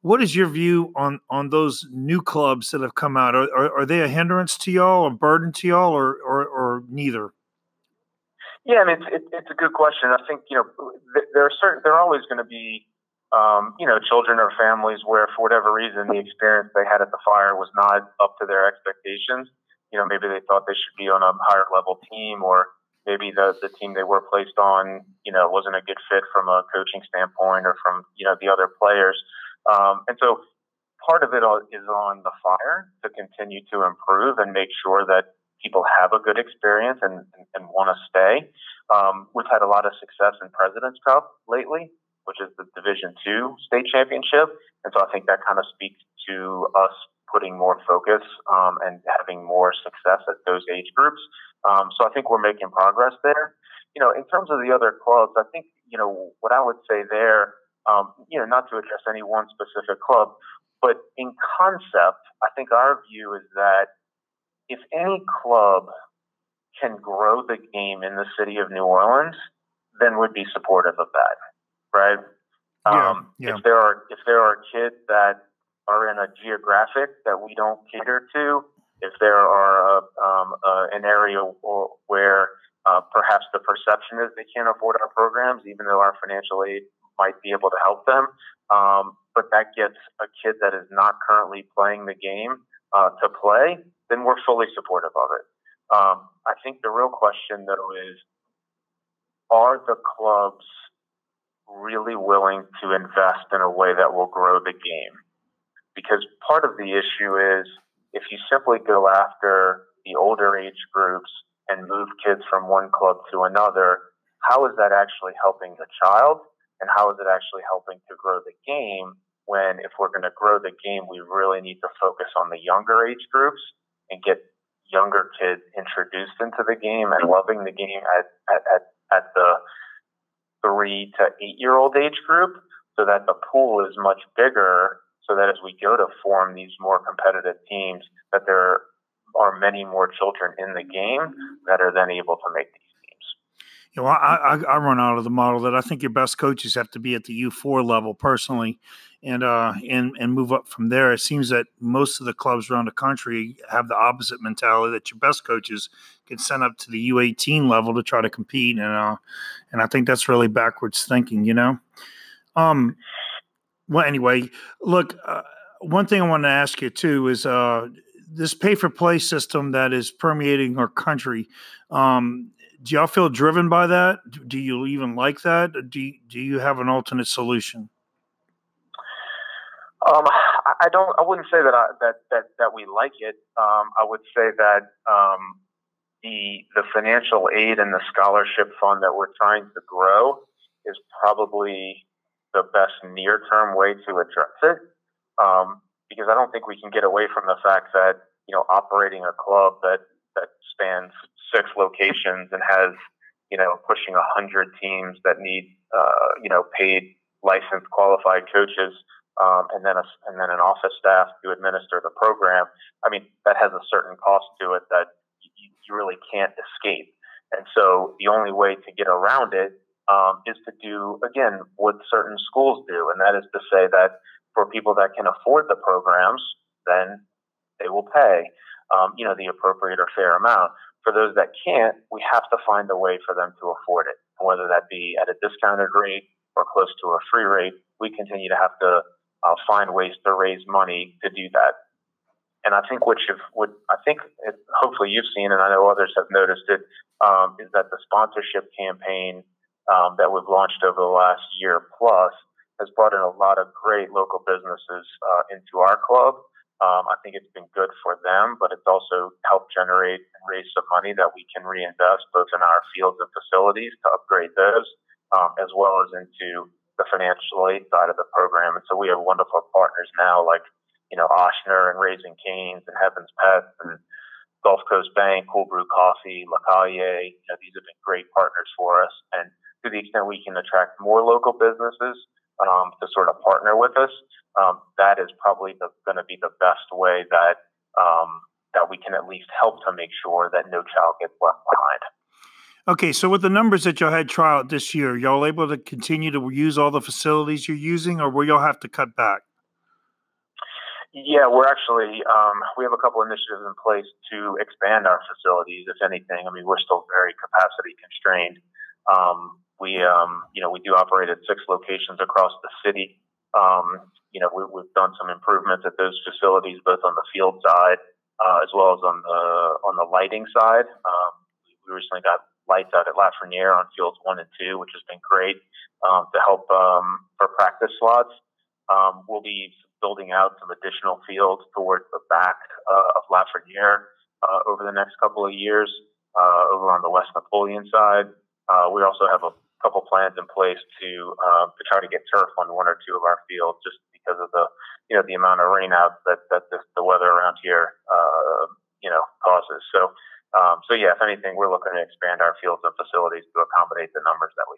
what is your view on, on those new clubs that have come out? Are, are, are they a hindrance to y'all, a burden to y'all, or, or, or neither? Yeah, I mean, it's, it, it's a good question. I think, you know, there are certain, there are always going to be, um, you know, children or families where, for whatever reason, the experience they had at the Fire was not up to their expectations. You know, maybe they thought they should be on a higher level team, or maybe the, the team they were placed on, you know, wasn't a good fit from a coaching standpoint or from, you know, the other players. Um, and so part of it is on the Fire to continue to improve and make sure that people have a good experience and, and, and want to stay. Um, we've had a lot of success in President's Cup lately, which is the Division Two state championship. And so I think that kind of speaks to us putting more focus um, and having more success at those age groups. Um, so I think we're making progress there. You know, in terms of the other clubs, I think, you know, what I would say there, um, you know, not to address any one specific club, but in concept, I think our view is that if any club can grow the game in the city of New Orleans, then we'd be supportive of that, right? Yeah, um, yeah. If there are if there are kids that are in a geographic that we don't cater to, if there are a, um, a, an area or, where uh, perhaps the perception is they can't afford our programs, even though our financial aid might be able to help them, um, but that gets a kid that is not currently playing the game uh, to play, then we're fully supportive of it. Um, I think the real question, though, is are the clubs really willing to invest in a way that will grow the game? Because part of the issue is if you simply go after the older age groups and move kids from one club to another, how is that actually helping the child? And how is it actually helping to grow the game when, if we're going to grow the game, we really need to focus on the younger age groups and get younger kids introduced into the game and loving the game at, at, at, at the three to eight-year-old age group so that the pool is much bigger so that as we go to form these more competitive teams, that there are many more children in the game that are then able to make these teams. You know, I, I, I run out of the model that I think your best coaches have to be at the U four level personally and uh and and move up from there. It seems that most of the clubs around the country have the opposite mentality, that your best coaches can send up to the U eighteen level to try to compete, and uh and I think that's really backwards thinking, you know. Um well anyway, look, uh, one thing I want to ask you too is uh this pay for play system that is permeating our country. Um do y'all feel driven by that? Do you even like that? Do do you have an alternate solution? Um, I don't. I wouldn't say that I, that that that we like it. Um, I would say that um, the the financial aid and the scholarship fund that we're trying to grow is probably the best near term way to address it. Um, because I don't think we can get away from the fact that, you know, operating a club that that spans six locations and has, you know, pushing a hundred teams that need uh, you know paid, licensed, qualified coaches. Um, and then a, and then an office staff to administer the program. I mean, that has a certain cost to it that you, you really can't escape. And so the only way to get around it um, is to do, again, what certain schools do, and that is to say that for people that can afford the programs, then they will pay, um, you know, the appropriate or fair amount. For those that can't, we have to find a way for them to afford it, whether that be at a discounted rate or close to a free rate. We continue to have to Uh, find ways to raise money to do that, and I think what you've, what I think, it, hopefully you've seen, and I know others have noticed it, um, is that the sponsorship campaign um, that we've launched over the last year plus has brought in a lot of great local businesses uh, into our club. Um, I think it's been good for them, but it's also helped generate and raise some money that we can reinvest both in our fields and facilities to upgrade those, um, as well as into the financial aid side of the program. And so we have wonderful partners now, like, you know, Ochsner and Raising Canes and Heaven's Pets and Gulf Coast Bank, Cool Brew Coffee, La Calle. You know, these have been great partners for us. And to the extent we can attract more local businesses um, to sort of partner with us, um, that is probably going to be the best way that um, that we can at least help to make sure that no child gets left behind. Okay, so with the numbers that y'all had trial out this year, y'all able to continue to use all the facilities you're using, or will y'all have to cut back? Yeah, we're actually um, we have a couple initiatives in place to expand our facilities. If anything, I mean, we're still very capacity constrained. Um, we um, you know we do operate at six locations across the city. Um, you know, we, we've done some improvements at those facilities, both on the field side uh, as well as on the on the lighting side. Um, we recently got lights out at Lafreniere on fields one and two, which has been great um, to help um, for practice slots. Um, we'll be building out some additional fields towards the back uh, of Lafreniere uh, over the next couple of years, uh, over on the West Napoleon side. Uh, we also have a couple plans in place to uh, to try to get turf on one or two of our fields, just because of the you know the amount of rainouts that that this, the weather around here uh, you know causes. So. Um, so, yeah, if anything, we're looking to expand our fields and facilities to accommodate the numbers that we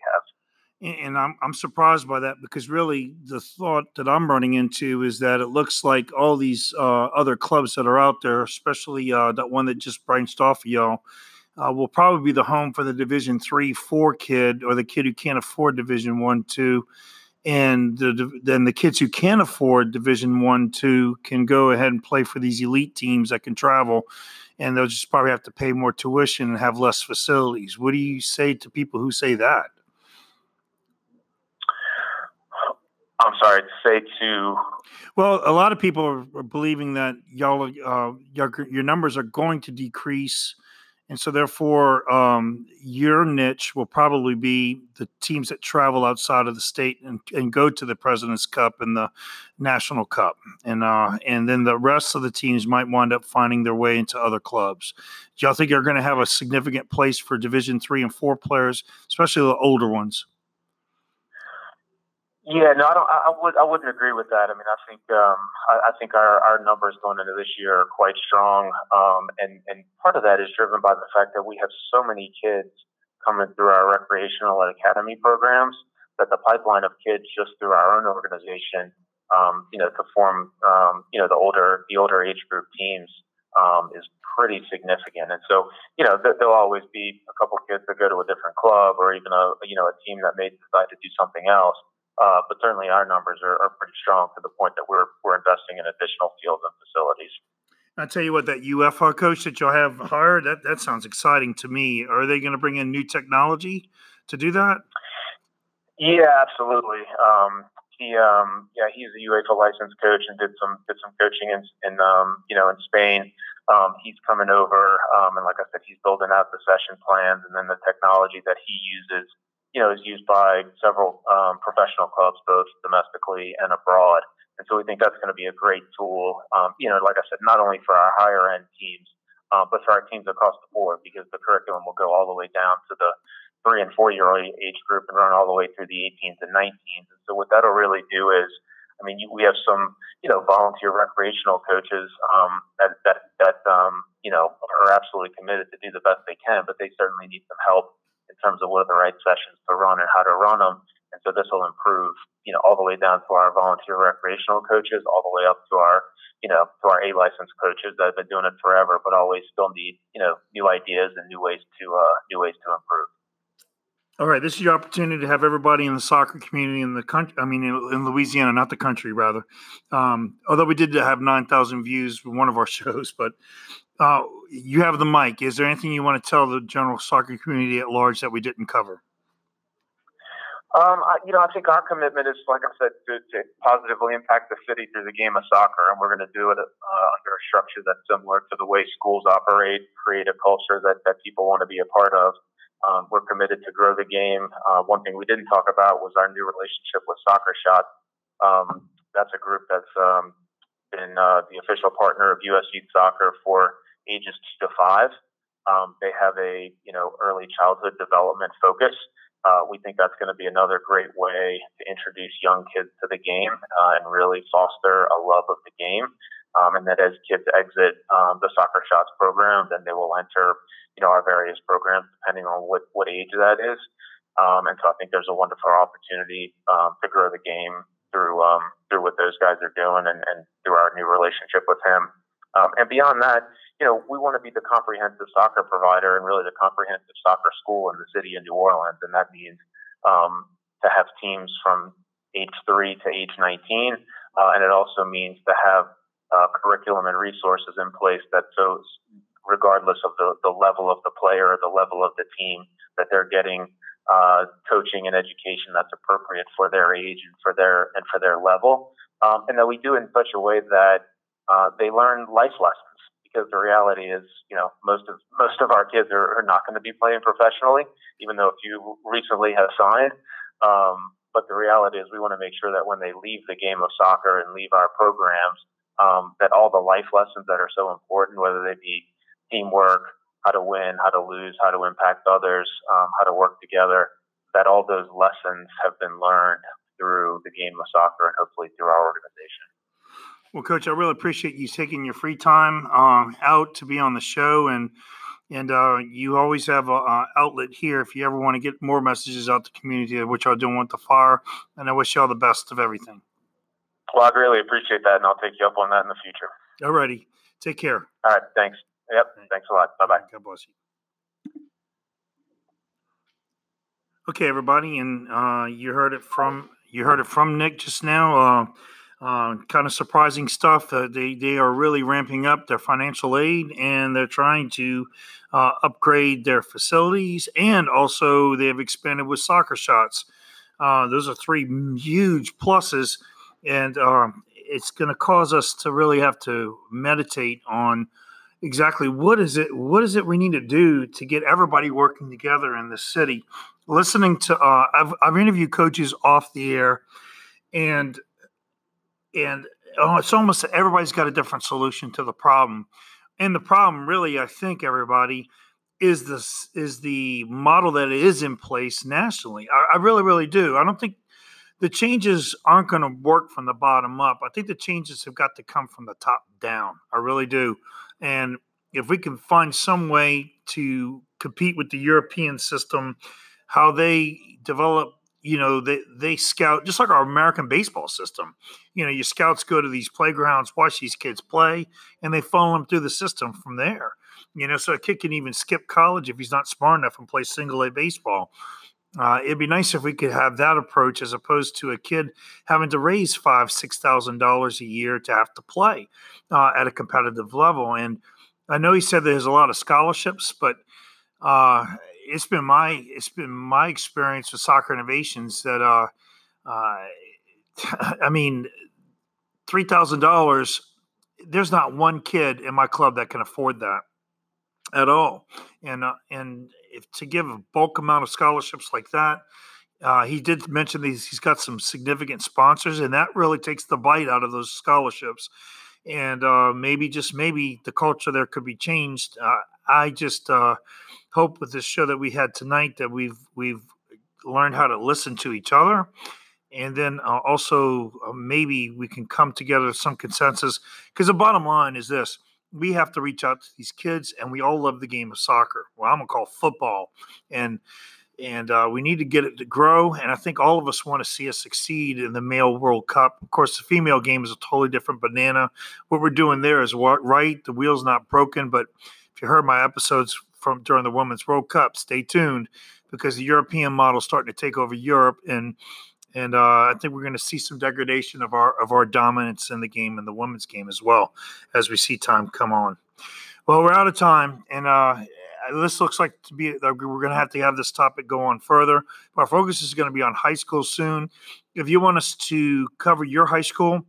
have. And I'm I'm surprised by that, because really the thought that I'm running into is that it looks like all these uh, other clubs that are out there, especially uh, that one that just branched off of y'all, uh, will probably be the home for the Division three, four kid, or the kid who can't afford Division one, two. And the, then the kids who can't afford Division one, two can go ahead and play for these elite teams that can travel, and they'll just probably have to pay more tuition and have less facilities. What do you say to people who say that? I'm sorry, to say to... Well, a lot of people are believing that y'all, uh, your, your numbers are going to decrease, and so therefore um, your niche will probably be the teams that travel outside of the state and, and go to the President's Cup and the National Cup. And uh, and then the rest of the teams might wind up finding their way into other clubs. Do y'all think you're going to have a significant place for Division three and four players, especially the older ones? Yeah, no, I don't. I, I would. I wouldn't agree with that. I mean, I think um, I, I think our, our numbers going into this year are quite strong, um, and and part of that is driven by the fact that we have so many kids coming through our recreational and academy programs that the pipeline of kids just through our own organization, um, you know, to form um, you know the older the older age group teams um, is pretty significant. And so, you know, th- there'll always be a couple kids that go to a different club, or even a you know a team that may decide to do something else. Uh, but certainly our numbers are, are pretty strong to the point that we're we're investing in additional fields and facilities. I tell you what, that U F R coach that y'all have hired, that, that sounds exciting to me. Are they going to bring in new technology to do that? Yeah, absolutely. Um, he um, yeah, he's a UEFA licensed coach and did some did some coaching in in um, you know in Spain. Um, he's coming over, um, and like I said, he's building out the session plans and then the technology that he uses. you know, is used by several um, professional clubs, both domestically and abroad. And so we think that's going to be a great tool, um, you know, like I said, not only for our higher end teams, uh, but for our teams across the board, because the curriculum will go all the way down to the three and four year old age group and run all the way through the eighteens and nineteens. And so what that'll really do is, I mean, you, we have some, you know, volunteer recreational coaches um, that, that, that um, you know, are absolutely committed to do the best they can, but they certainly need some help in terms of what are the right sessions to run and how to run them. And so this will improve, you know, all the way down to our volunteer recreational coaches, all the way up to our, you know, to our A licensed coaches that have been doing it forever, but always still need, you know, new ideas and new ways to, uh, new ways to improve. All right, this is your opportunity to have everybody in the soccer community in the country, I mean, in, in Louisiana, not the country, rather. Um, although we did have nine thousand views for one of our shows, but uh, you have the mic. Is there anything you want to tell the general soccer community at large that we didn't cover? Um, I, you know, I think our commitment is, like I said, to, to positively impact the city through the game of soccer, and we're going to do it uh, under a structure that's similar to the way schools operate, create a culture that, that people want to be a part of. Um, we're committed to grow the game. Uh, one thing we didn't talk about was our new relationship with Soccer Shot. Um, that's a group that's um, been uh, the official partner of U S Youth Soccer for ages two to five. Um, they have a you know early childhood development focus. Uh, we think that's going to be another great way to introduce young kids to the game uh, and really foster a love of the game. Um, and that as kids exit um, the Soccer Shots program, then they will enter, you know, our various programs, depending on what, what age that is. Um, and so I think there's a wonderful opportunity um, to grow the game through um, through what those guys are doing and, and through our new relationship with him. Um, and beyond that, you know, we want to be the comprehensive soccer provider and really the comprehensive soccer school in the city of New Orleans. And that means um, to have teams from age three to age nineteen. Uh, and it also means to have Uh, curriculum and resources in place that so regardless of the, the level of the player or the level of the team, that they're getting uh, coaching and education that's appropriate for their age and for their and for their level. Um, and that we do in such a way that uh, they learn life lessons, because the reality is, you know, most of most of our kids are, are not going to be playing professionally, even though a few recently have signed. Um, but the reality is we want to make sure that when they leave the game of soccer and leave our programs, Um, that all the life lessons that are so important, whether they be teamwork, how to win, how to lose, how to impact others, um, how to work together, that all those lessons have been learned through the game of soccer and hopefully through our organization. Well, Coach, I really appreciate you taking your free time um, out to be on the show. And and uh, you always have an outlet here if you ever want to get more messages out to the community, which I do want to fire. And I wish you all the best of everything. Well, I'd really appreciate that, and I'll take you up on that in the future. All righty. Take care. All right. Thanks. Yep. Thanks a lot. Bye-bye. God bless you. Okay, everybody, and uh, you heard it from you heard it from Nick just now. Uh, uh, kind of surprising stuff. Uh, they they are really ramping up their financial aid, and they're trying to uh, upgrade their facilities, and also they have expanded with Soccer Shots. Uh, those are three huge pluses. And um, it's going to cause us to really have to meditate on exactly what is it, what is it we need to do to get everybody working together in the city. Listening to, uh, I've I've interviewed coaches off the air, and and it's almost that everybody's got a different solution to the problem. And the problem, really, I think, everybody is this is the model that is in place nationally. I, I really, really do. I don't think. The changes aren't going to work from the bottom up. I think the changes have got to come from the top down. I really do. And if we can find some way to compete with the European system, how they develop, you know, they, they scout, just like our American baseball system. You know, your scouts go to these playgrounds, watch these kids play, and they follow them through the system from there. You know, so a kid can even skip college if he's not smart enough and play single-A baseball. Uh, it'd be nice if we could have that approach as opposed to a kid having to raise five, six thousand dollars a year to have to play uh, at a competitive level. And I know he said there's a lot of scholarships, but uh, it's been my it's been my experience with Soccer Innovations that uh, uh, I mean, three thousand dollars. There's not one kid in my club that can afford that. at all. And uh, and if to give a bulk amount of scholarships like that, uh, he did mention these. He's got some significant sponsors, and that really takes the bite out of those scholarships. And uh, maybe, just maybe, the culture there could be changed. Uh, I just uh, hope with this show that we had tonight that we've we've learned how to listen to each other. And then uh, also uh, maybe we can come together to some consensus, because the bottom line is this. We have to reach out to these kids, and we all love the game of soccer. Well, I'm going to call football. And and uh, we need to get it to grow, and I think all of us want to see us succeed in the male World Cup. Of course, the female game is a totally different banana. What we're doing there is right. The wheel's not broken, but if you heard my episodes from during the Women's World Cup, stay tuned, because the European model is starting to take over Europe, and And uh, I think we're going to see some degradation of our of our dominance in the game and the women's game as well, as we see time come on. Well, we're out of time, and uh, this looks like to be we're going to have to have this topic go on further. Our focus is going to be on high school soon. If you want us to cover your high school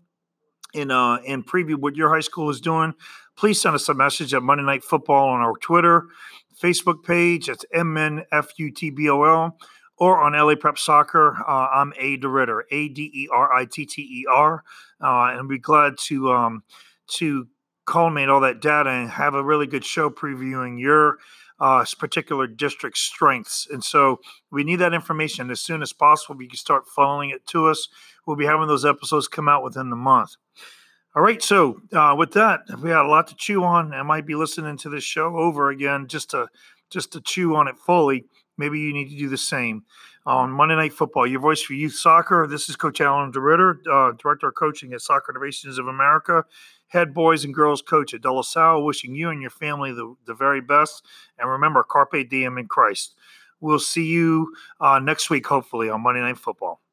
and uh, and preview what your high school is doing, please send us a message at Monday Night Football on our Twitter, Facebook page. That's M N F U T B O L. Or on L A Prep Soccer, uh, I'm A. DeRitter, A D E R I T T E R. Uh, and I'd be glad to um, to culminate all that data and have a really good show previewing your uh, particular district's strengths. And so we need that information as soon as possible. We can start funneling it to us. We'll be having those episodes come out within the month. All right, so uh, with that, we had a lot to chew on. I might be listening to this show over again just to just to chew on it fully. Maybe you need to do the same. On Monday Night Football, your voice for youth soccer. This is Coach Alan DeRitter, uh, Director of Coaching at Soccer Innovations of America, head boys and girls coach at De La Salle, wishing you and your family the, the very best. And remember, carpe diem in Christ. We'll see you uh, next week, hopefully, on Monday Night Football.